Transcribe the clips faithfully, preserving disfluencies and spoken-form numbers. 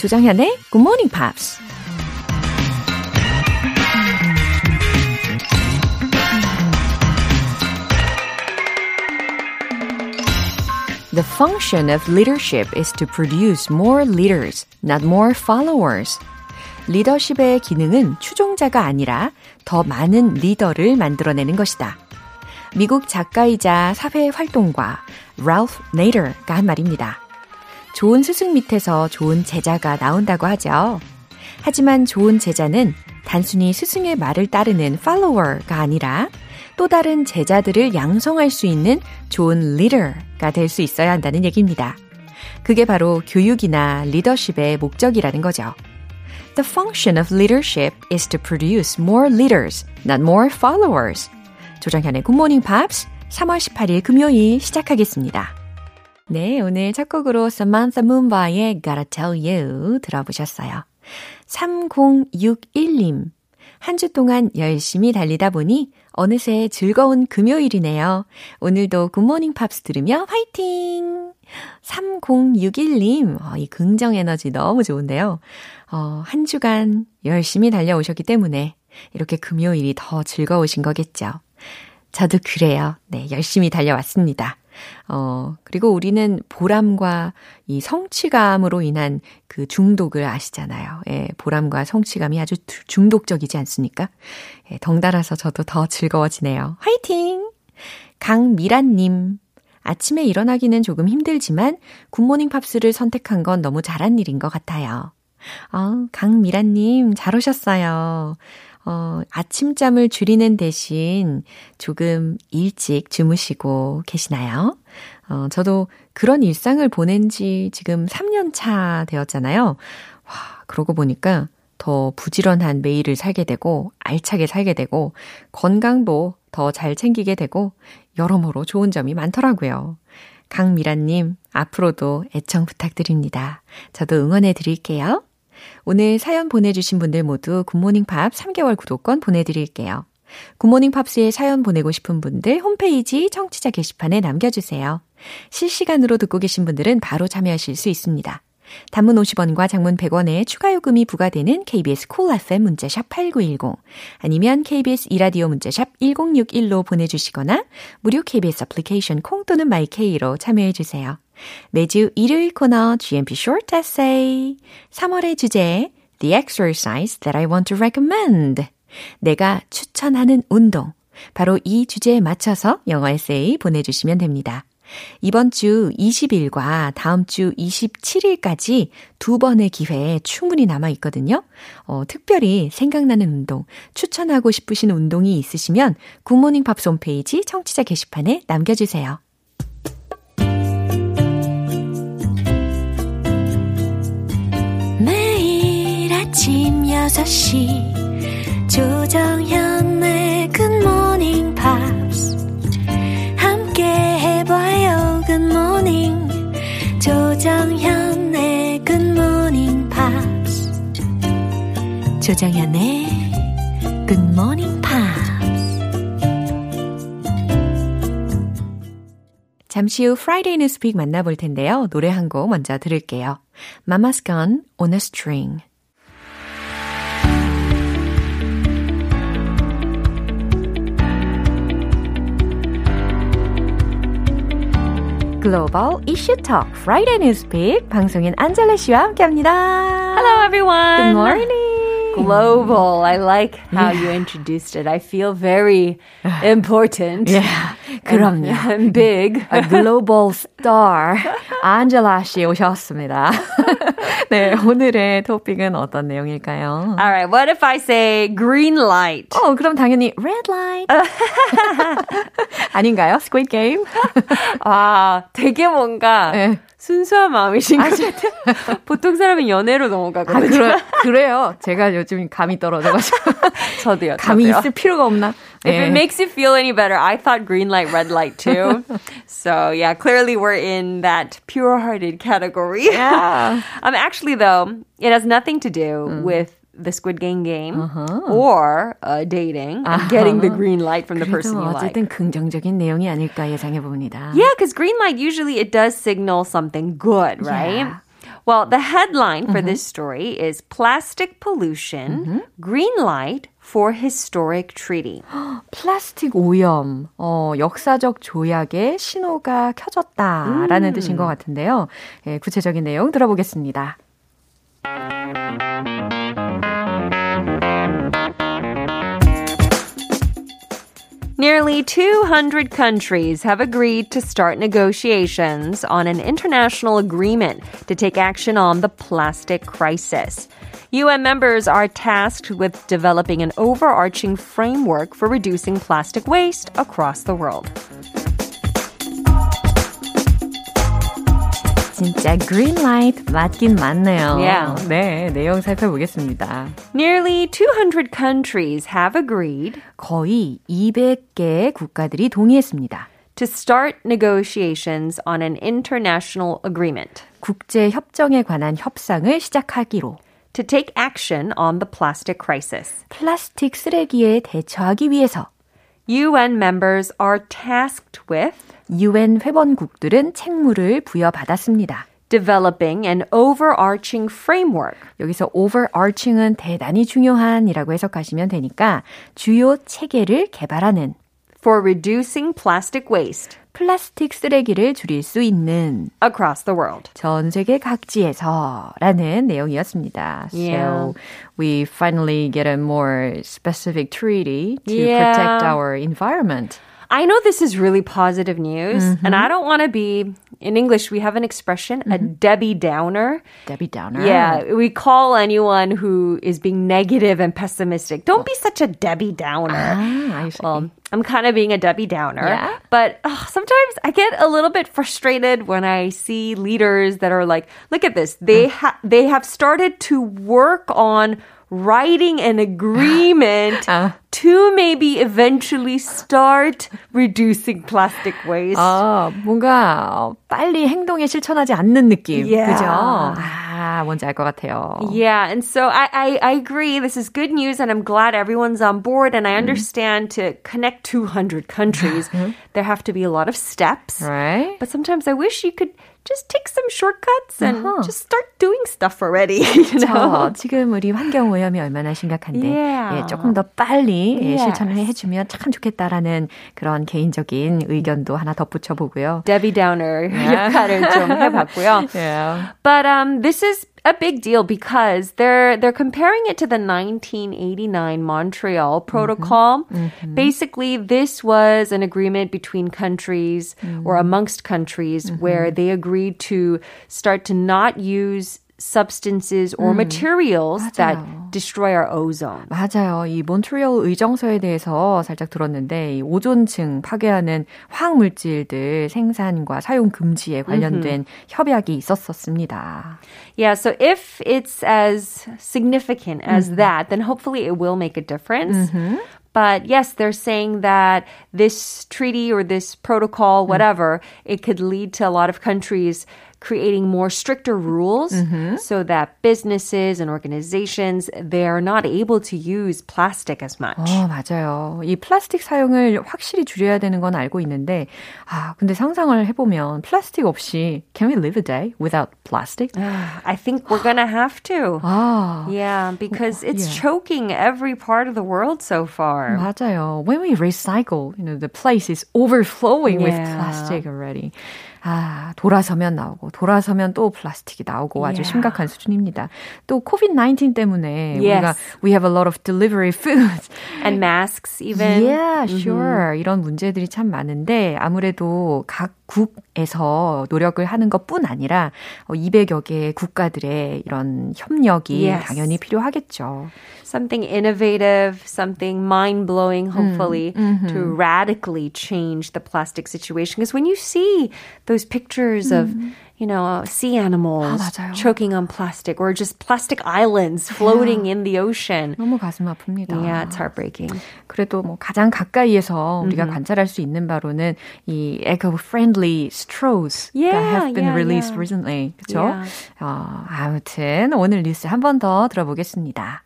조장현의 Good Morning Pops. The function of leadership is to produce more leaders, not more followers. 리더십의 기능은 추종자가 아니라 더 많은 리더를 만들어내는 것이다. 미국 작가이자 사회활동가 랄프 네이더가 한 말입니다. 좋은 스승 밑에서 좋은 제자가 나온다고 하죠. 하지만 좋은 제자는 단순히 스승의 말을 따르는 팔로워가 아니라 또 다른 제자들을 양성할 수 있는 좋은 리더가 될 수 있어야 한다는 얘기입니다. 그게 바로 교육이나 리더십의 목적이라는 거죠. The function of leadership is to produce more leaders, not more followers. 조정현의 굿모닝 팝스 삼월 십팔일 금요일 시작하겠습니다. 네, 오늘 첫 곡으로 Samantha Mumba의 Gotta Tell You 들어보셨어요. 삼공육일님, 한 주 동안 열심히 달리다 보니 어느새 즐거운 금요일이네요. 오늘도 굿모닝 팝스 들으며 화이팅! 삼공육일님, 어, 이 긍정 에너지 너무 좋은데요. 어, 한 주간 열심히 달려오셨기 때문에 이렇게 금요일이 더 즐거우신 거겠죠. 저도 그래요. 네, 열심히 달려왔습니다. 어, 그리고 우리는 보람과 이 성취감으로 인한 그 중독을 아시잖아요. 예, 보람과 성취감이 아주 중독적이지 않습니까? 예, 덩달아서 저도 더 즐거워지네요. 화이팅! 강미란님, 아침에 일어나기는 조금 힘들지만 굿모닝 팝스를 선택한 건 너무 잘한 일인 것 같아요. 어, 강미란님, 잘 오셨어요. 어, 아침잠을 줄이는 대신 조금 일찍 주무시고 계시나요? 어, 저도 그런 일상을 보낸 지 지금 삼 년 차 되었잖아요. 와, 그러고 보니까 더 부지런한 매일을 살게 되고 알차게 살게 되고 건강도 더 잘 챙기게 되고 여러모로 좋은 점이 많더라고요. 강미란님, 앞으로도 애청 부탁드립니다. 저도 응원해 드릴게요. 오늘 사연 보내주신 분들 모두 굿모닝팝 삼 개월 구독권 보내드릴게요. 굿모닝팝스에 사연 보내고 싶은 분들 홈페이지 청취자 게시판에 남겨주세요. 실시간으로 듣고 계신 분들은 바로 참여하실 수 있습니다. 단문 오십 원과 장문 백 원에 추가 요금이 부과되는 케이비에스 쿨 에프엠 문자샵 팔구일공 아니면 케이비에스 이라디오 문자샵 일공육일로 보내주시거나 무료 케이비에스 애플리케이션 콩 또는 마이케이로 참여해주세요. 매주 일요일 코너 지엠피 Short Essay 삼월의 주제 The Exercise That I Want to Recommend 내가 추천하는 운동 바로 이 주제에 맞춰서 영어 에세이 보내주시면 됩니다. 이번 주 이십일과 다음 주 이십칠일까지 두 번의 기회 충분히 남아있거든요. 어, 특별히 생각나는 운동, 추천하고 싶으신 운동이 있으시면 굿모닝 팝스 홈페이지 청취자 게시판에 남겨주세요. 매일 아침 여섯 시 조정현의 굿모닝 팝스 해봐요 굿모닝 조정현의 굿모닝 팝스 조정현의 굿모닝 팝스 잠시 후 프라이데이 뉴스픽 만나볼 텐데요. 노래 한 곡 먼저 들을게요. Mama's Gun on a String 글로벌 이슈 톡 프라이데이 뉴스픽 방송인 안젤라 씨와 함께합니다. Hello everyone. Good morning. Global. I like how yeah. you introduced it. I feel very important. Yeah. 그럼요. And big. A global star. 안젤라 씨 오셨습니다. 네, 오늘의 토픽은 어떤 내용일까요? Alright, what if I say green light? 어, 그럼 당연히 red light. 아닌가요? Squid Game? 아, 되게 뭔가 네. 순수한 마음이신 아, 것 같아요. 보통 사람은 연애로 넘어가거든요. 아, 그러, 그래요. 제가 요즘 감이 떨어져가지고. 저도요. 감이 저도요. 있을 필요가 없나? If 네. it makes you feel any better, I thought green light, red light too. So yeah, clearly we're in that pure-hearted category. Yeah. um, actually though, it has nothing to do mm. with the Squid Game game uh-huh. or uh, dating uh-huh. and getting the green light from the person you like. 어쨌든 긍정적인 내용이 아닐까 예상해 봅니다. Yeah, because green light usually it does signal something good, right? Yeah. Well, the headline for mm-hmm. this story is Plastic Pollution, mm-hmm. Green Light for Historic Treaty. 플라스틱 오염, 어, 역사적 조약의 신호가 켜졌다라는 음. 뜻인 것 같은데요. 예, 구체적인 내용 들어보겠습니다. Nearly two hundred countries have agreed to start negotiations on an international agreement to take action on the plastic crisis. U N members are tasked with developing an overarching framework for reducing plastic waste across the world. 진짜 그린라이트 맞긴 맞네요. Yeah. 네, 내용 살펴보겠습니다. Nearly two hundred countries have agreed. 거의 이백 개의 국가들이 동의했습니다. To start negotiations on an international agreement. 국제 협정에 관한 협상을 시작하기로. To take action on the plastic crisis. 플라스틱 쓰레기에 대처하기 위해서. U N members are tasked with U N 회원국들은 책무를 부여받았습니다. Developing an overarching framework. 여기서 overarching은 대단히 중요한이라고 해석하시면 되니까 주요 체계를 개발하는 For reducing plastic waste. 플라스틱 쓰레기를 줄일 수 있는 Across the world. 전 세계 각지에서라는 내용이었습니다. Yeah. So we finally get a more specific treaty to yeah. protect our environment. I know this is really positive news, mm-hmm. and I don't want to be, in English, we have an expression, mm-hmm. a Debbie Downer. Debbie Downer. Yeah, we call anyone who is being negative and pessimistic, don't be such a Debbie Downer. Ah, I see. Well, I'm kind of being a Debbie Downer, yeah. but uh, sometimes I get a little bit frustrated when I see leaders that are like, look at this, they ha- they have started to work on writing an agreement uh. to maybe eventually start reducing plastic waste. 아, 뭔가 빨리 행동에 실천하지 않는 느낌. Yeah. 그죠? 아, 뭔지 알 것 같아요. Yeah, and so I, I, I agree. This is good news and I'm glad everyone's on board and I understand to connect two hundred countries, there have to be a lot of steps. Right. But sometimes I wish you could just take some shortcuts and uh-huh. just start doing stuff already. You know? 지금 우리 환경 오염이 얼마나 심각한데 yeah. 예, 조금 더 빨리 yes. 예, 실천을 해주면 참 좋겠다라는 그런 개인적인 의견도 하나 덧붙여보고요. Debbie Downer 역할을 좀 해봤고요. Yeah. But um, this is a big deal because they're they're comparing it to the nineteen eighty-nine Montreal Protocol. Mm-hmm. Mm-hmm. Basically, this was an agreement between countries mm-hmm. or amongst countries mm-hmm. where they agreed to start to not use substances or mm. materials 맞아요. That destroy our ozone. 맞아요. 이 몬트리올 의정서에 대해서 살짝 들었는데 이 오존층 파괴하는 화학물질들 생산과 사용 금지에 관련된 mm-hmm. 협약이 있었었습니다. Yeah, so if it's as significant as mm-hmm. that, then hopefully it will make a difference. Mm-hmm. But yes, they're saying that this treaty or this protocol, whatever, mm-hmm. it could lead to a lot of countries creating more stricter rules mm-hmm. so that businesses and organizations, they're not able to use plastic as much. 어, 맞아요. 이 플라스틱 사용을 확실히 줄여야 되는 건 알고 있는데, 아, 근데 상상을 해보면 플라스틱 없이 can we live a day without plastic? I think we're gonna have to. 아. Yeah, because it's yeah. choking every part of the world so far. 맞아요. When we recycle, you know, the place is overflowing yeah. with plastic already. 아, 돌아서면 나오고 돌아서면 또 플라스틱이 나오고 아주 yeah. 심각한 수준입니다. 또 코비드 나인틴 때문에 yes. 우리가 we have a lot of delivery foods and masks even. Yeah, sure. Mm-hmm. 이런 문제들이 참 많은데 아무래도 각 국에서 노력을 하는 것뿐 아니라 이백여 개의 국가들의 이런 협력이 yes. 당연히 필요하겠죠. Something innovative, something mind-blowing, hopefully, mm-hmm. to radically change the plastic situation. Because when you see those pictures mm-hmm. of, you know, sea animals 아, choking on plastic or just plastic islands floating yeah. in the ocean. 너무 가슴 아픕니다. Yeah, it's heartbreaking. 그래도 뭐 가장 가까이에서 우리가 mm-hmm. 관찰할 수 있는 바로는 이 eco-friendly straws yeah, that have been yeah, released yeah. recently. 그렇죠? Yeah. 어, 아무튼 오늘 뉴스 한 번 더 들어보겠습니다.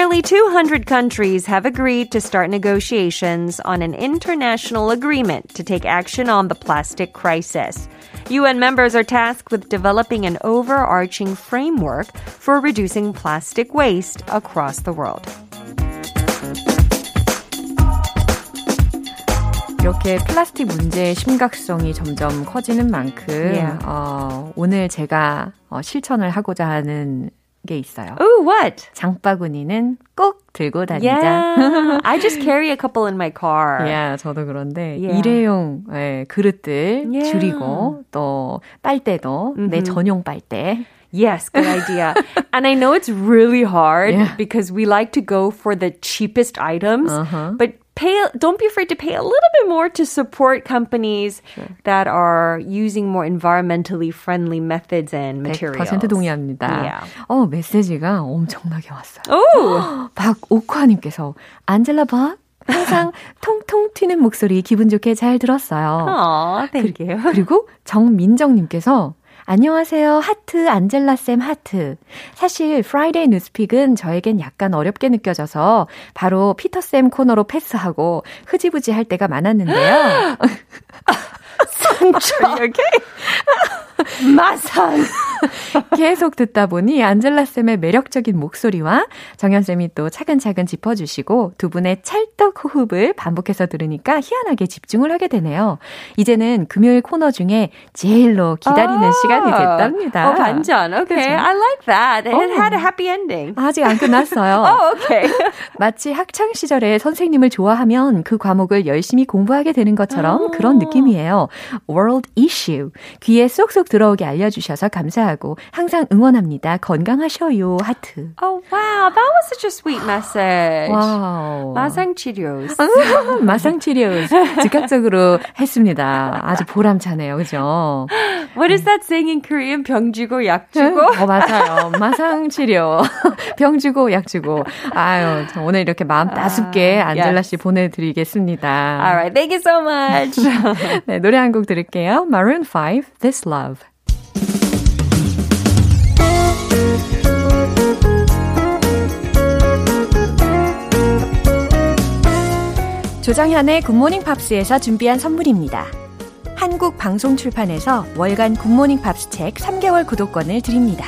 Nearly two hundred countries have agreed to start negotiations on an international agreement to take action on the plastic crisis. U N members are tasked with developing an overarching framework for reducing plastic waste across the world. 이렇게 플라스틱 문제의 심각성이 점점 커지는 만큼 yeah. 어, 오늘 제가 어, 실천을 하고자 하는 게 있어요. Oh, what? 장바구니는 꼭 들고 다니자. Yeah. I just carry a couple in my car. Yeah, 저도 그런데 yeah. 일회용 예, 그릇들 yeah. 줄이고 또 빨대도 mm-hmm. 내 전용 빨대. Yes, good idea. And I know it's really hard yeah. because we like to go for the cheapest items, uh-huh. but Pay, don't be afraid to pay a little bit more to support companies sure. that are using more environmentally friendly methods and materials. one hundred percent 동의합니다. Yeah. 어, 메시지가 엄청나게 왔어요. 오! 박옥화님께서 안젤라 박 항상 통통 튀는 목소리 기분 좋게 잘 들었어요. Aww, thank you. 그리고 정민정님께서 안녕하세요. 하트, 안젤라쌤 하트. 사실 프라이데이 뉴스픽은 저에겐 약간 어렵게 느껴져서 바로 피터쌤 코너로 패스하고 흐지부지 할 때가 많았는데요. 상처력에 마산 계속 듣다 보니 안젤라쌤의 매력적인 목소리와 정연쌤이 또 차근차근 짚어주시고 두 분의 찰떡 호흡을 반복해서 들으니까 희한하게 집중을 하게 되네요. 이제는 금요일 코너 중에 제일로 기다리는 oh. 시간이 됐답니다. 어, 반전. 오케이. Okay. I like that. It oh. had a happy ending. 아직 안 끝났어요. oh, okay. 마치 학창시절에 선생님을 좋아하면 그 과목을 열심히 공부하게 되는 것처럼 oh. 그런 느낌이에요. World Issue. 귀에 쏙쏙 들어오게 알려주셔서 감사하고 항상 응원합니다. 건강하셔요. 하트. Oh, wow. That was such a sweet message. Wow. 마상치료스. 마상치료스. 즉각적으로 했습니다. 아주 보람차네요. 그죠? What is that saying in Korean? 병 주고 약 주고? 어, 맞아요. 마상치료. 병 주고 약 주고. 아유, 저 오늘 이렇게 마음 따숩게 안젤라 씨 yes. 보내드리겠습니다. All right. Thank you so much. 네, 노래 한 곡 들을게요. Maroon five, This Love. 조장현의 굿모닝 팝스에서 준비한 선물입니다. 한국 방송 출판에서 월간 굿모닝 팝스 책 삼 개월 구독권을 드립니다.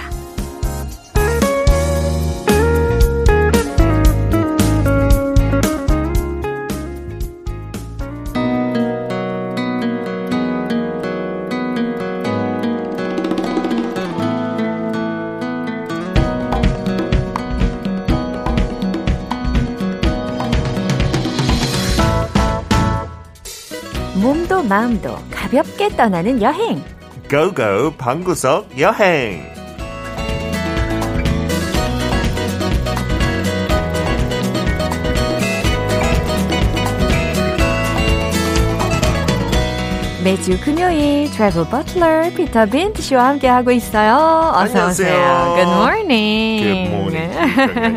몸도 마음도 가볍게 떠나는 여행 고고 방구석 여행 매주 금요일 트래블 버틀러 피터 빈트 씨와 함께하고 있어요. 어서 오세요. Good morning. Good morning.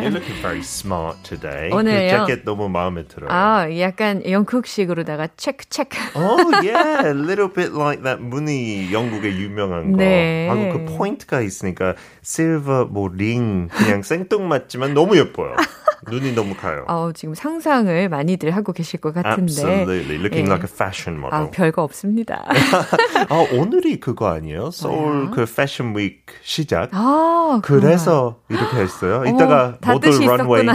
You're looking very smart today. 오늘 그 재킷 너무 마음에 들어요. 아, 약간 영국식으로다가 체크 체크. Oh yeah, a little bit like that 무늬 영국의 유명한 거. 네. 하고 그 포인트가 있으니까 실버 뭐 링 그냥 생뚱맞지만 너무 예뻐요. 눈이 너무 가요. 어, 지금 상상을 많이들 하고 계실 것 같은데. Absolutely. Looking 예. like a fashion model. 아, 별거 없습니다. 아, 오늘이 그거 아니에요? 서울 그 패션 위크 시작. 아, 그래서 그렇구나. 이렇게 했어요. 이따가 모델 런웨이.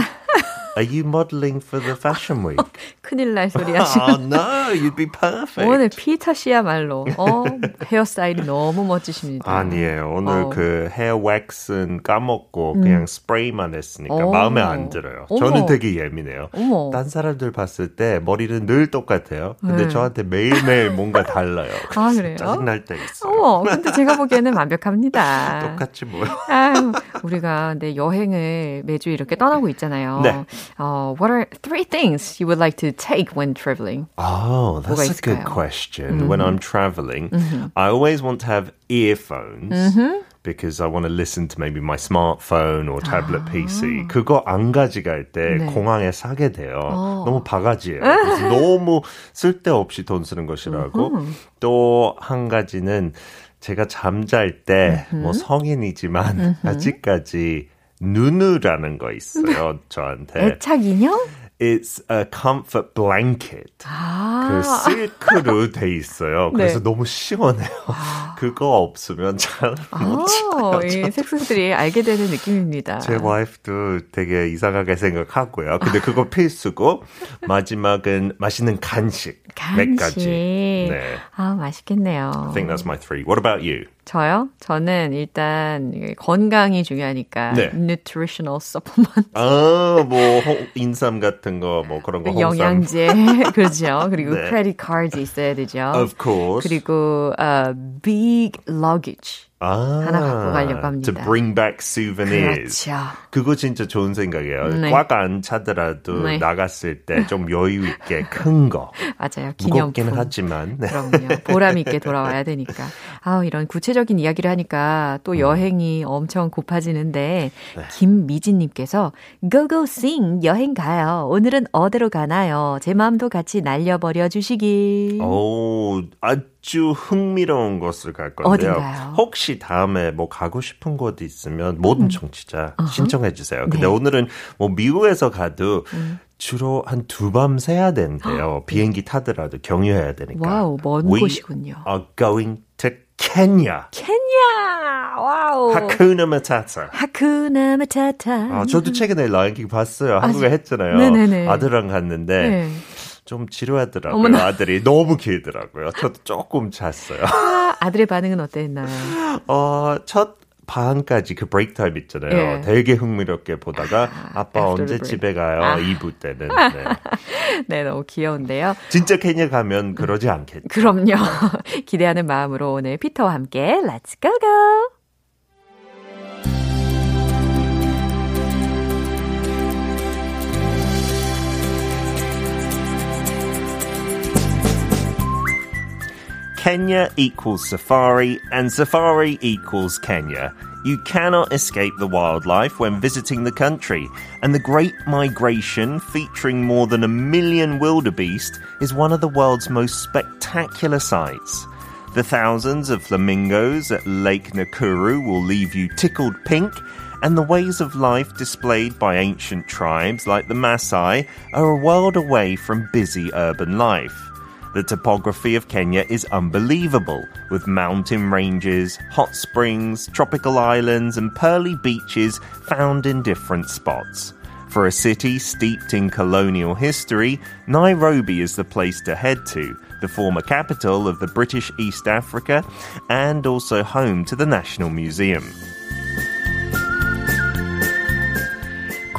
Are you modeling for the fashion week? 큰일 날 소리야. Oh no, you'd be perfect. 오늘 피터 씨야말로 어, 헤어스타일이 너무 멋지십니다. 아니에요. 오늘 어. 그 헤어 왁스는 까먹고 음. 그냥 스프레이만 했으니까 오. 마음에 안 들어요. 어머. 저는 되게 예민해요. 어머. 딴 사람들 봤을 때 머리는 늘 똑같아요. 근데 네. 저한테 매일매일 뭔가 달라요. 아, 그래요? 짜증날 때 있어요. 어머, 근데 제가 보기에는 완벽합니다. 똑같지 뭐. 아유, 우리가 근데 여행을 매주 이렇게 떠나고 있잖아요. 네. Uh, what are three things you would like to take when traveling? Oh, that's a good question. Mm-hmm. When I'm traveling, mm-hmm. I always want to have earphones. Mm-hmm. Because I want to listen to maybe my smartphone or tablet 아. 피씨. 그거 안 가져갈 때 네. 공항에 사게 돼요. 어. 너무 바가지예요. 그래서 너무 쓸데없이 돈 쓰는 것이라고. Uh-huh. 또 한 가지는 제가 잠잘 때 뭐 mm-hmm. 성인이지만 mm-hmm. 아직까지 누누라는 거 있어요, 저한테. 애착 인형? It's a comfort blanket. 아. 그 실크로 돼 있어요. 그래서 네. 너무 시원해요. 아. 그거 없으면 잘 못 자요. 예, 색순들이 알게 되는 느낌입니다. 제 와이프도 되게 이상하게 생각하고요. 근데 그거 필수고 마지막은 맛있는 간식. 간식. 맥가지. 네. 아, 맛있겠네요. I think that's my three. What about you? 저요? 저는 일단 건강이 중요하니까 네. nutritional supplement. 아, 뭐 인삼 같은 거 뭐 그런 거 영양제. 그렇죠. 그리고 네. credit cards 있어야 되죠. Of course. 그리고 uh, big luggage. 아, 하나 갖고 가려고 합니다. To bring back souvenirs. 그렇죠. 그거 진짜 좋은 생각이에요. 네. 꽉 안 차더라도 네. 나갔을 때 좀 여유 있게 큰 거. 맞아요. 기념품. 무겁긴 하지만. 네. 그럼요. 보람 있게 돌아와야 되니까. 아, 이런 구체적인 이야기를 하니까 또 여행이 음. 엄청 고파지는데 네. 김미진님께서 고고싱 여행 가요. 오늘은 어디로 가나요? 제 마음도 같이 날려버려 주시길. 오, 아. 아주 흥미로운 곳을 갈 건데요. 어딘가요? 혹시 다음에 뭐 가고 싶은 곳이 있으면 모든 청취자 음. 신청해 주세요. 근데 네. 오늘은 뭐 미국에서 가도 음. 주로 한 두 밤 새야 된대요. 비행기 타더라도 경유해야 되니까. 와우, 먼 We 곳이군요. are going to Kenya. 케냐! 와우. 하쿠나 마타타. 하쿠나 마타타. 아, 저도 최근에 라인킹 봤어요. 아, 한국에 했잖아요. 네네네. 아들랑 갔는데. 네. 좀 지루하더라고요. 어머나. 아들이 너무 길더라고요. 저도 조금 잤어요. 아, 아들의 반응은 어땠나요? 어, 첫 반까지 그 브레이크 타임 있잖아요. 예. 되게 흥미롭게 보다가 아빠 언제 break. 집에 가요? 아. 이 부 때는. 네. 네, 너무 귀여운데요. 진짜 케냐 가면 그러지 않겠죠. 그럼요. 기대하는 마음으로 오늘 피터와 함께 Let's go go! Kenya equals safari, and safari equals Kenya. You cannot escape the wildlife when visiting the country, and the Great Migration, featuring more than a million wildebeest, is one of the world's most spectacular sights. The thousands of flamingos at Lake Nakuru will leave you tickled pink, and the ways of life displayed by ancient tribes like the Maasai are a world away from busy urban life. The topography of Kenya is unbelievable, with mountain ranges, hot springs, tropical islands, and pearly beaches found in different spots. For a city steeped in colonial history, Nairobi is the place to head to, the former capital of the British East Africa, and also home to the National Museum.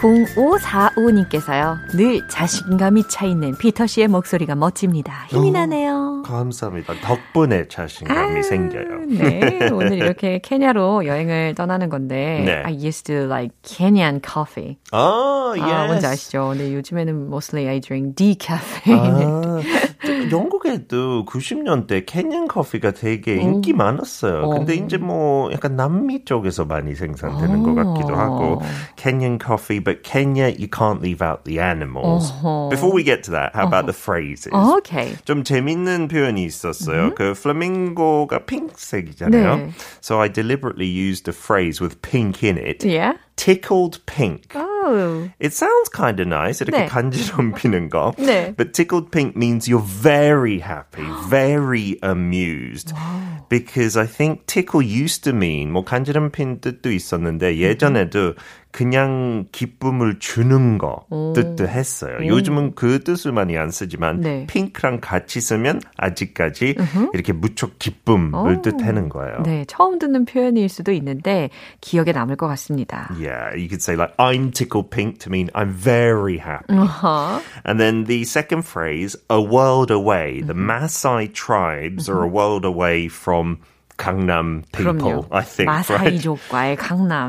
공오사오님께서요. 늘 자신감이 차있는 피터 씨의 목소리가 멋집니다. 힘이 나네요. 오, 감사합니다. 덕분에 자신감이 아, 생겨요. 네, 오늘 이렇게 케냐로 여행을 떠나는 건데 네. I used to like Kenyan coffee. 아, yes. 아, 뭔지 아시죠? 근데 요즘에는 mostly I drink decaffeinated. 아, 영국에도 구십 년대 케냐인 커피가 되게 인기 오. 많았어요. 오. 근데 이제 뭐 약간 남미 쪽에서 많이 생산되는 오. 것 같기도 하고 케냐인 커피 But Kenya, you can't leave out the animals. Uh-huh. Before we get to that, how uh-huh. about the phrases? Oh, okay. 좀 재밌는 표현이 있었어요. Mm-hmm. 그 플라밍고가 핑크색이잖아요. 네. So I deliberately used a phrase with pink in it. Yeah. Tickled pink. Oh. It sounds kind of nice. 이렇게 네. 간지럼피는 거. 네. But tickled pink means you're very happy, very amused. Wow. Because I think tickle used to mean 뭐 간지럼핀 뜻도 있었는데 예전에도 그냥 기쁨을 주는 거 오. 뜻도 했어요. 오. 요즘은 그 뜻을 많이 안 쓰지만 네. 핑크랑 같이 쓰면 아직까지 으흠. 이렇게 무척 기쁨을 오. 뜻하는 거예요. 네, 처음 듣는 표현일 수도 있는데 기억에 남을 것 같습니다. Yeah, you could say like I'm tickled pink to mean I'm very happy. Uh-huh. And then the second phrase, a world away. The Maasai tribes uh-huh. are a world away from 강남 people, 그럼요. I think. 마사이족과의 right? 강남.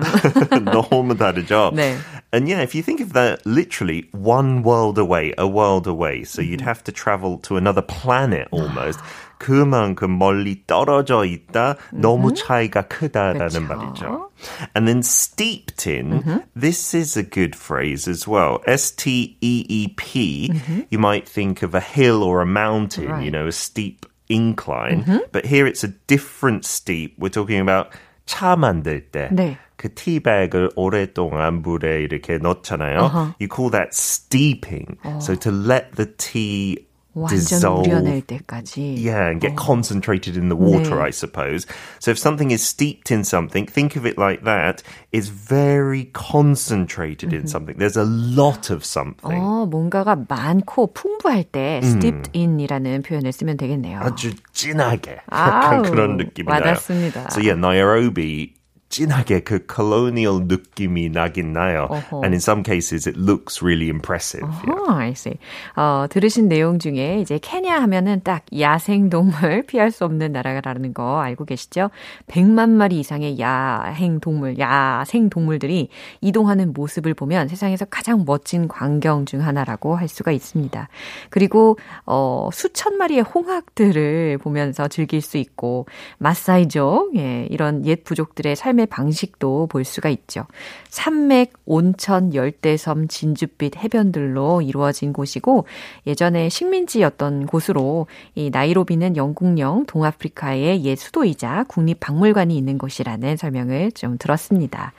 너무 다르죠? 네. And yeah, if you think of that literally, one world away, a world away. So you'd have to travel to another planet almost. 그만큼 멀리 떨어져 있다, 너무 차이가 크다라는 그쵸? 말이죠. And then steeped in, mm-hmm. this is a good phrase as well. S T E E P, mm-hmm. you might think of a hill or a mountain, right. you know, a steep incline. Mm-hmm. But here it's a different steep. We're talking about 차 만들 때 네. 그 티백을 오랫동안 물에 이렇게 넣잖아요. Uh-huh. You call that steeping. 어. So to let the tea 완전 우려낼 때까지. Yeah, and get 어. concentrated in the water, 네. I suppose. So if something is steeped in something, think of it like that. It's very concentrated mm-hmm. in something. There's a lot of something. 어, 뭔가가 많고 풍부할 때 음. steeped in이라는 표현을 쓰면 되겠네요. 아주 진하게. 약간 아우, 그런 느낌이 나요. 맞았습니다. So yeah, Nairobi. 진하게 그 colonial 느낌이 나긴 나요. Uh-huh. And in some cases, it looks really impressive. Uh-huh, yeah. I see. 어, 들으신 내용 중에 이제 케냐 하면은 딱 야생동물 피할 수 없는 나라라는 거 알고 계시죠? 백만 마리 이상의 야행동물, 야생동물들이 이동하는 모습을 보면 세상에서 가장 멋진 광경 중 하나라고 할 수가 있습니다. 그리고 어, 수천 마리의 홍학들을 보면서 즐길 수 있고 마사이족, 예, 이런 옛 부족들의 삶의 방식도 볼 수가 있죠. 산맥, 온천, 열대섬, 진주빛 해변들로 이루어진 곳이고 예전에 식민지였던 곳으로 이 나이로비는 영국령 동아프리카의 옛 수도이자 국립박물관이 있는 곳이라는 설명을 좀 들었습니다.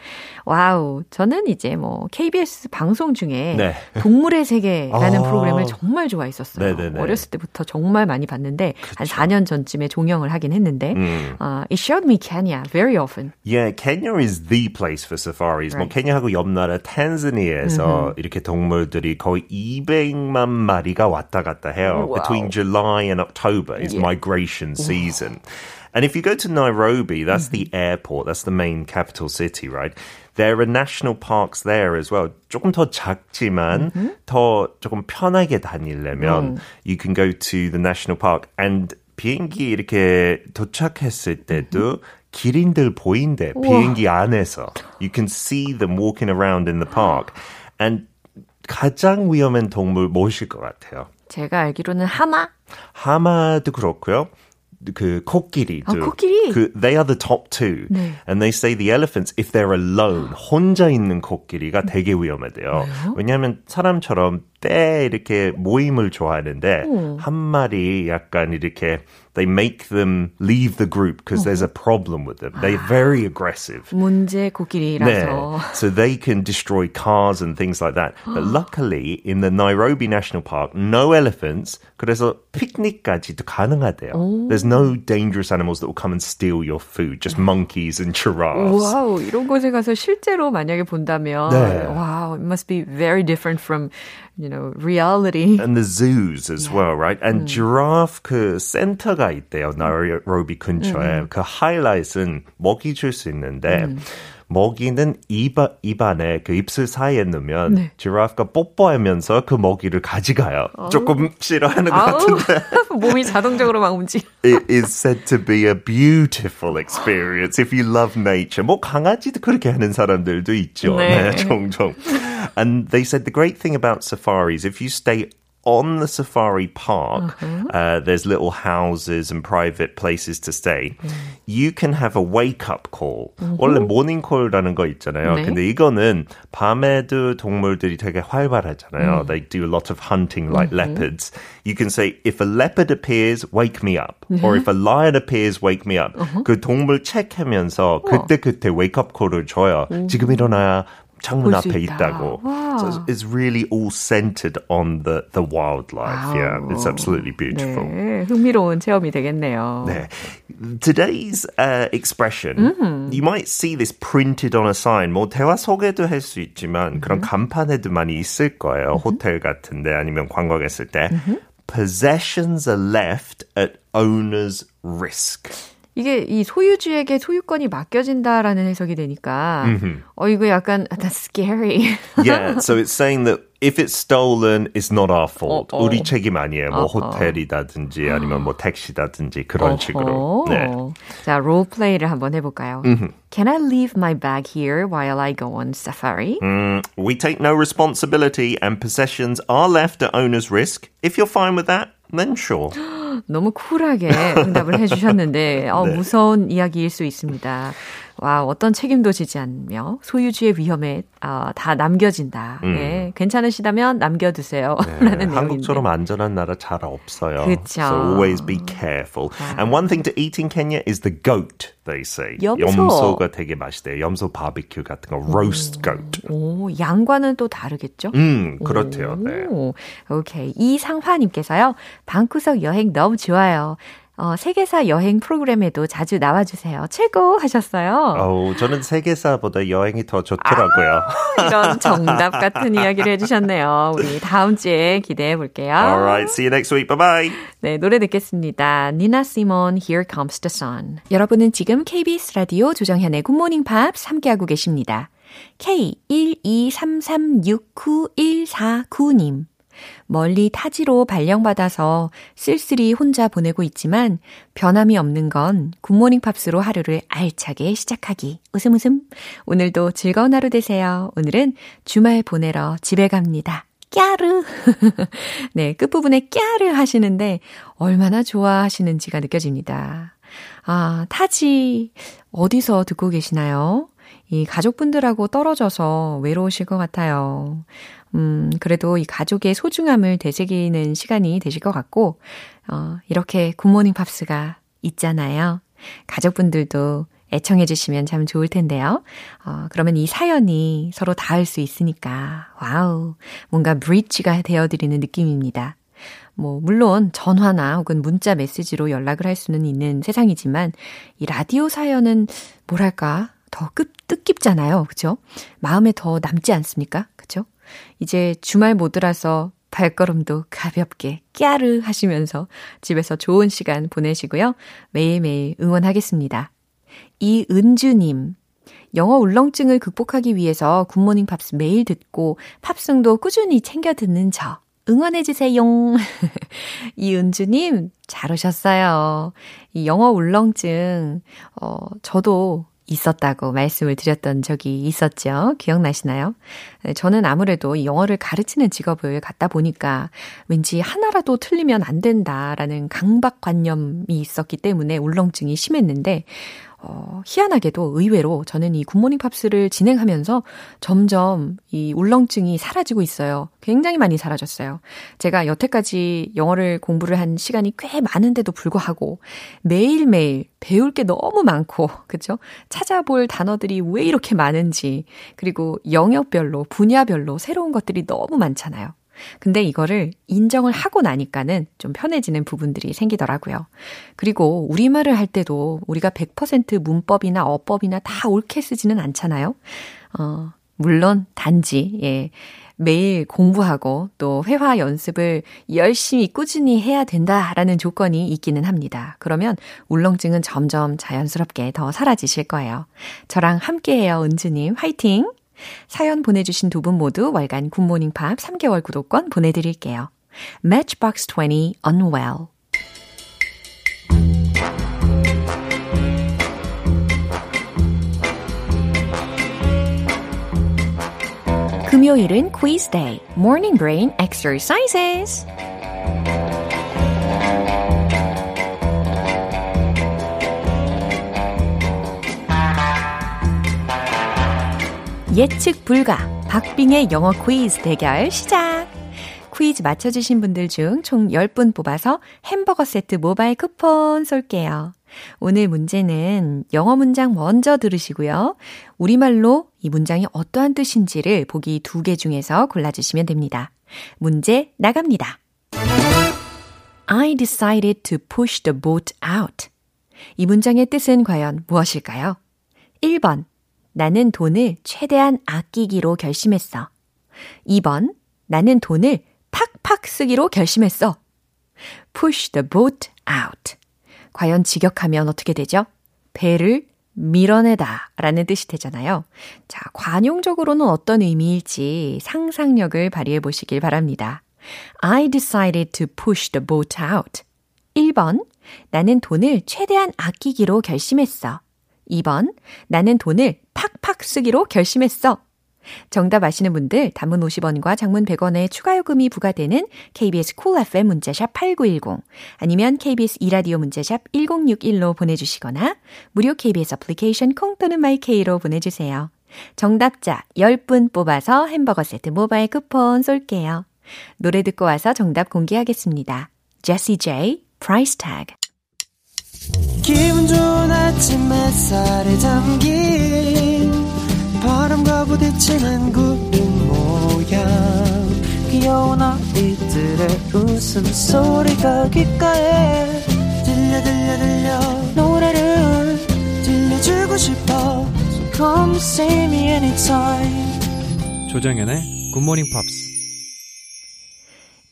와우, 저는 이제 뭐 케이비에스 방송 중에 네. 동물의 세계라는 아~ 프로그램을 정말 좋아했었어요. 네네네. 어렸을 때부터 정말 많이 봤는데 그쵸. 한 사 년 전쯤에 종영을 하긴 했는데 음. uh, It showed me Kenya very often. Yeah, Kenya is the place for safaris. Right. 뭐 케냐하고 옆 나라 탄자니아에서 mm-hmm. 이렇게 동물들이 거의 이백만 마리가 왔다 갔다 해요. Wow. Between July and October is yeah. migration season. Wow. And if you go to Nairobi, that's mm-hmm. the airport, that's the main capital city, right? There are national parks there as well. 조금 더 작지만 mm-hmm. 더 조금 편하게 다니려면 mm. you can go to the national park. And 비행기 이렇게 도착했을 때도 mm-hmm. 기린들 보인대, 우와. 비행기 안에서. You can see them walking around in the park. And 가장 위험한 동물 무엇일 것 같아요? 제가 알기로는 하마? 하마도 그렇고요. 그 코끼리도. 아, 코끼리? 그, they are the top two. 네. And they say the elephants, if they're alone, 혼자 있는 코끼리가 되게 위험하대요. 왜요? 왜냐하면 사람처럼 때 이렇게 모임을 좋아하는데 오. 한 마리 약간 이렇게 They make them leave the group because there's a problem with them. They're very aggressive. 문제 코끼리라서. 네. So they can destroy cars and things like that. But luckily, in the Nairobi National Park, no elephants. 그래서 피크닉까지도 가능하대요. 오. There's no dangerous animals that will come and steal your food. Just monkeys and giraffes. 와우, 이런 곳에 가서 실제로 만약에 본다면 네. wow, it must be very different from you know, reality. And the zoos as yeah. well, right? And 음. giraffe 그 센터가 있대요, 나이로비 근처에. 음. 그 하이라이트는 먹이 줄 수 있는데 음. 먹이는 입아, 입안에 그 입술 사이에 넣으면 네. 지라프가 뽀뽀하면서 그 먹이를 가져가요. 아우. 조금 싫어하는 것 같은데. 몸이 자동적으로 막 움직여. It is said to be a beautiful experience if you love nature. 뭐 강아지도 그렇게 하는 사람들도 있죠. 네. 네, 종종. And they said the great thing about safaris, if you stay on the safari park, uh-huh. uh, there's little houses and private places to stay. Mm. You can have a wake-up call. Uh-huh. 원래 모닝콜이라는 거 있잖아요. 네. 근데 이거는 밤에도 동물들이 되게 활발하잖아요. Mm. They do a lot of hunting like uh-huh. leopards. You can say, if a leopard appears, wake me up. Uh-huh. Or if a lion appears, wake me up. Uh-huh. 그 동물 체크하면서 그때그때 wake-up call을 줘요. Uh-huh. 지금 일어나야. 창문 앞에 있다고. Wow. So it's really all centered on the, the wildlife. Wow. Yeah, it's absolutely beautiful. 네, 흥미로운 체험이 되겠네요. 네. Today's uh, expression, mm. you might see this printed on a sign. 뭐 대화 소개도 할 수 있지만 mm-hmm. 그런 간판에도 많이 있을 거예요. Mm-hmm. 호텔 같은데 아니면 관광했을 때. Mm-hmm. Possessions are left at owner's risk. 이게 이 소유주에게 소유권이 맡겨진다라는 해석이 되니까 mm-hmm. 어 이거 약간 that's scary. Yeah, so it's saying that if it's stolen, it's not our fault. 어허. 우리 책임 아니에요. 뭐 어허. 호텔이라든지 아니면 뭐 택시라든지 그런 어허. 식으로. 네. 자, 롤플레이를 한번 해볼까요? Mm-hmm. Can I leave my bag here while I go on safari? Mm, we take no responsibility and possessions are left at owner's risk. If you're fine with that, then sure. 너무 쿨하게 응답을 해주셨는데 어, 네. 무서운 이야기일 수 있습니다. 와, 어떤 책임도 지지 않으며 소유주의 위험에 어, 다 남겨진다. 음. 네, 괜찮으시다면 남겨두세요. 네, 라는 내용인데. 한국처럼 안전한 나라 잘 없어요. 그렇죠. So always be careful. 아. And one thing to eat in Kenya is the goat, they say. 염소. 염소가 되게 맛있대요. 염소 바비큐 같은 거, roast goat. 오, 양과는 또 다르겠죠? 음, 그렇대요. 네. 오케이, 이상화님께서요. 방구석 여행 너무 좋아요. 어, 세계사 여행 프로그램에도 자주 나와주세요. 최고 하셨어요. 어우, 저는 세계사보다 여행이 더 좋더라고요. 아, 이런 정답 같은 이야기를 해주셨네요. 우리 다음 주에 기대해 볼게요. Alright, see you next week. Bye-bye. 네, 노래 듣겠습니다. Nina Simone, Here Comes the Sun. 여러분은 지금 케이비에스 라디오 조정현의 Good Morning Pops 함께하고 계십니다. 케이 일이삼삼육구일사구님. 멀리 타지로 발령받아서 쓸쓸히 혼자 보내고 있지만 변함이 없는 건 굿모닝 팝스로 하루를 알차게 시작하기. 웃음 웃음. 오늘도 즐거운 하루 되세요. 오늘은 주말 보내러 집에 갑니다. 까르. 네, 끝부분에 까르 하시는데 얼마나 좋아하시는지가 느껴집니다. 아, 타지 어디서 듣고 계시나요? 이 가족분들하고 떨어져서 외로우실 것 같아요. 음, 그래도 이 가족의 소중함을 되새기는 시간이 되실 것 같고, 어, 이렇게 굿모닝 팝스가 있잖아요. 가족분들도 애청해 주시면 참 좋을 텐데요. 어, 그러면 이 사연이 서로 닿을 수 있으니까, 와우, 뭔가 브릿지가 되어드리는 느낌입니다. 뭐, 물론 전화나 혹은 문자 메시지로 연락을 할 수는 있는 세상이지만, 이 라디오 사연은 뭐랄까, 더 뜻깊잖아요. 그쵸? 마음에 더 남지 않습니까? 그쵸? 이제 주말 모드라서 발걸음도 가볍게 깨르 하시면서 집에서 좋은 시간 보내시고요. 매일매일 응원하겠습니다. 이은주님, 영어 울렁증을 극복하기 위해서 굿모닝 팝스 매일 듣고 팝송도 꾸준히 챙겨 듣는 저. 응원해주세요. 이은주님, 잘 오셨어요. 이 영어 울렁증, 어, 저도 있었다고 말씀을 드렸던 적이 있었죠. 기억나시나요? 저는 아무래도 영어를 가르치는 직업을 갖다 보니까 왠지 하나라도 틀리면 안 된다라는 강박관념이 있었기 때문에 울렁증이 심했는데 어, 희한하게도 의외로 저는 이 굿모닝 팝스를 진행하면서 점점 이 울렁증이 사라지고 있어요. 굉장히 많이 사라졌어요. 제가 여태까지 영어를 공부를 한 시간이 꽤 많은데도 불구하고 매일매일 배울 게 너무 많고, 그죠? 찾아볼 단어들이 왜 이렇게 많은지, 그리고 영역별로, 분야별로 새로운 것들이 너무 많잖아요. 근데 이거를 인정을 하고 나니까는 좀 편해지는 부분들이 생기더라고요. 그리고 우리말을 할 때도 우리가 백 퍼센트 문법이나 어법이나 다 옳게 쓰지는 않잖아요. 어, 물론 단지 예, 매일 공부하고 또 회화 연습을 열심히 꾸준히 해야 된다라는 조건이 있기는 합니다. 그러면 울렁증은 점점 자연스럽게 더 사라지실 거예요. 저랑 함께해요, 은주님. 화이팅! 사연 보내주신 두 분 모두 월간 굿모닝팝 삼 개월 구독권 보내드릴게요. Matchbox 이십 Unwell. 금요일은 quiz day, morning brain exercises. 예측 불가, 박빙의 영어 퀴즈 대결 시작! 퀴즈 맞춰주신 분들 중 총 열 분 뽑아서 햄버거 세트 모바일 쿠폰 쏠게요. 오늘 문제는 영어 문장 먼저 들으시고요. 우리말로 이 문장이 어떠한 뜻인지를 보기 두 개 중에서 골라주시면 됩니다. 문제 나갑니다. I decided to push the boat out. 이 문장의 뜻은 과연 무엇일까요? 일 번. 나는 돈을 최대한 아끼기로 결심했어. 이 번, 나는 돈을 팍팍 쓰기로 결심했어. Push the boat out. 과연 직역하면 어떻게 되죠? 배를 밀어내다 라는 뜻이 되잖아요. 자, 관용적으로는 어떤 의미일지 상상력을 발휘해 보시길 바랍니다. I decided to push the boat out. 일 번, 나는 돈을 최대한 아끼기로 결심했어. 이 번, 나는 돈을 팍팍 쓰기로 결심했어. 정답 아시는 분들 단문 오십 원과 장문 백 원의 추가 요금이 부과되는 케이비에스 쿨 에프엠 문자샵 팔구일공 아니면 케이비에스 이라디오 문자샵 일공육일로 보내주시거나 무료 케이비에스 애플리케이션 콩 또는 마이케이로 보내주세요. 정답자 십 분 뽑아서 햄버거 세트 모바일 쿠폰 쏠게요. 노래 듣고 와서 정답 공개하겠습니다. Jesse J, Price Tag. 기분 좋은 아침 햇살에 담긴 바람과 부딪히는 구름 모양 귀여운 아이들의 웃음소리가 귓가에 들려 들려 들려 노래를 들려주고 싶어 So come see me anytime. 조정연의 Good Morning Pops.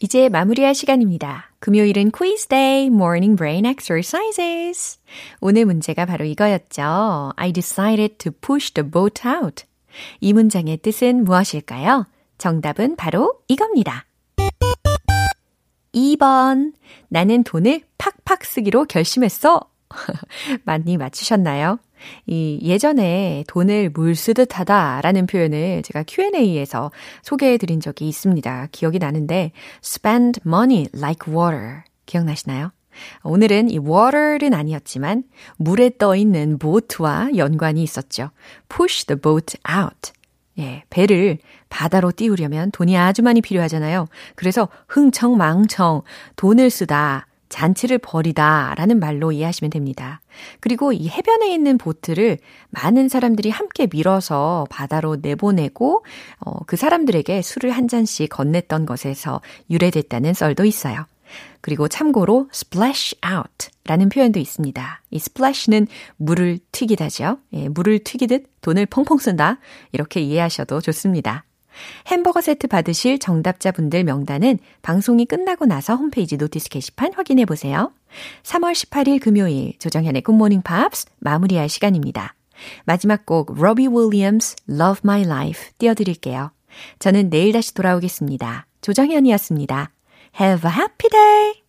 이제 마무리할 시간입니다. 금요일은 quiz day, morning brain exercises. 오늘 문제가 바로 이거였죠. I decided to push the boat out. 이 문장의 뜻은 무엇일까요? 정답은 바로 이겁니다. 이 번. 나는 돈을 팍팍 쓰기로 결심했어. 많이 맞추셨나요? 이 예전에 돈을 물 쓰듯 하다라는 표현을 제가 큐 앤 에이에서 소개해드린 적이 있습니다. 기억이 나는데 spend money like water 기억나시나요? 오늘은 이 water는 아니었지만 물에 떠있는 보트와 연관이 있었죠. Push the boat out. 예, 배를 바다로 띄우려면 돈이 아주 많이 필요하잖아요. 그래서 흥청망청 돈을 쓰다. 잔치를 벌이다 라는 말로 이해하시면 됩니다. 그리고 이 해변에 있는 보트를 많은 사람들이 함께 밀어서 바다로 내보내고 어, 그 사람들에게 술을 한 잔씩 건넸던 것에서 유래됐다는 썰도 있어요. 그리고 참고로 splash out 라는 표현도 있습니다. 이 splash는 물을 튀기다죠. 예, 물을 튀기듯 돈을 펑펑 쓴다 이렇게 이해하셔도 좋습니다. 햄버거 세트 받으실 정답자분들 명단은 방송이 끝나고 나서 홈페이지 노티스 게시판 확인해 보세요. 삼월 십팔일 금요일 조정현의 굿모닝 팝스 마무리할 시간입니다. 마지막 곡 Robbie Williams Love My Life 띄워드릴게요. 저는 내일 다시 돌아오겠습니다. 조정현이었습니다. Have a happy day!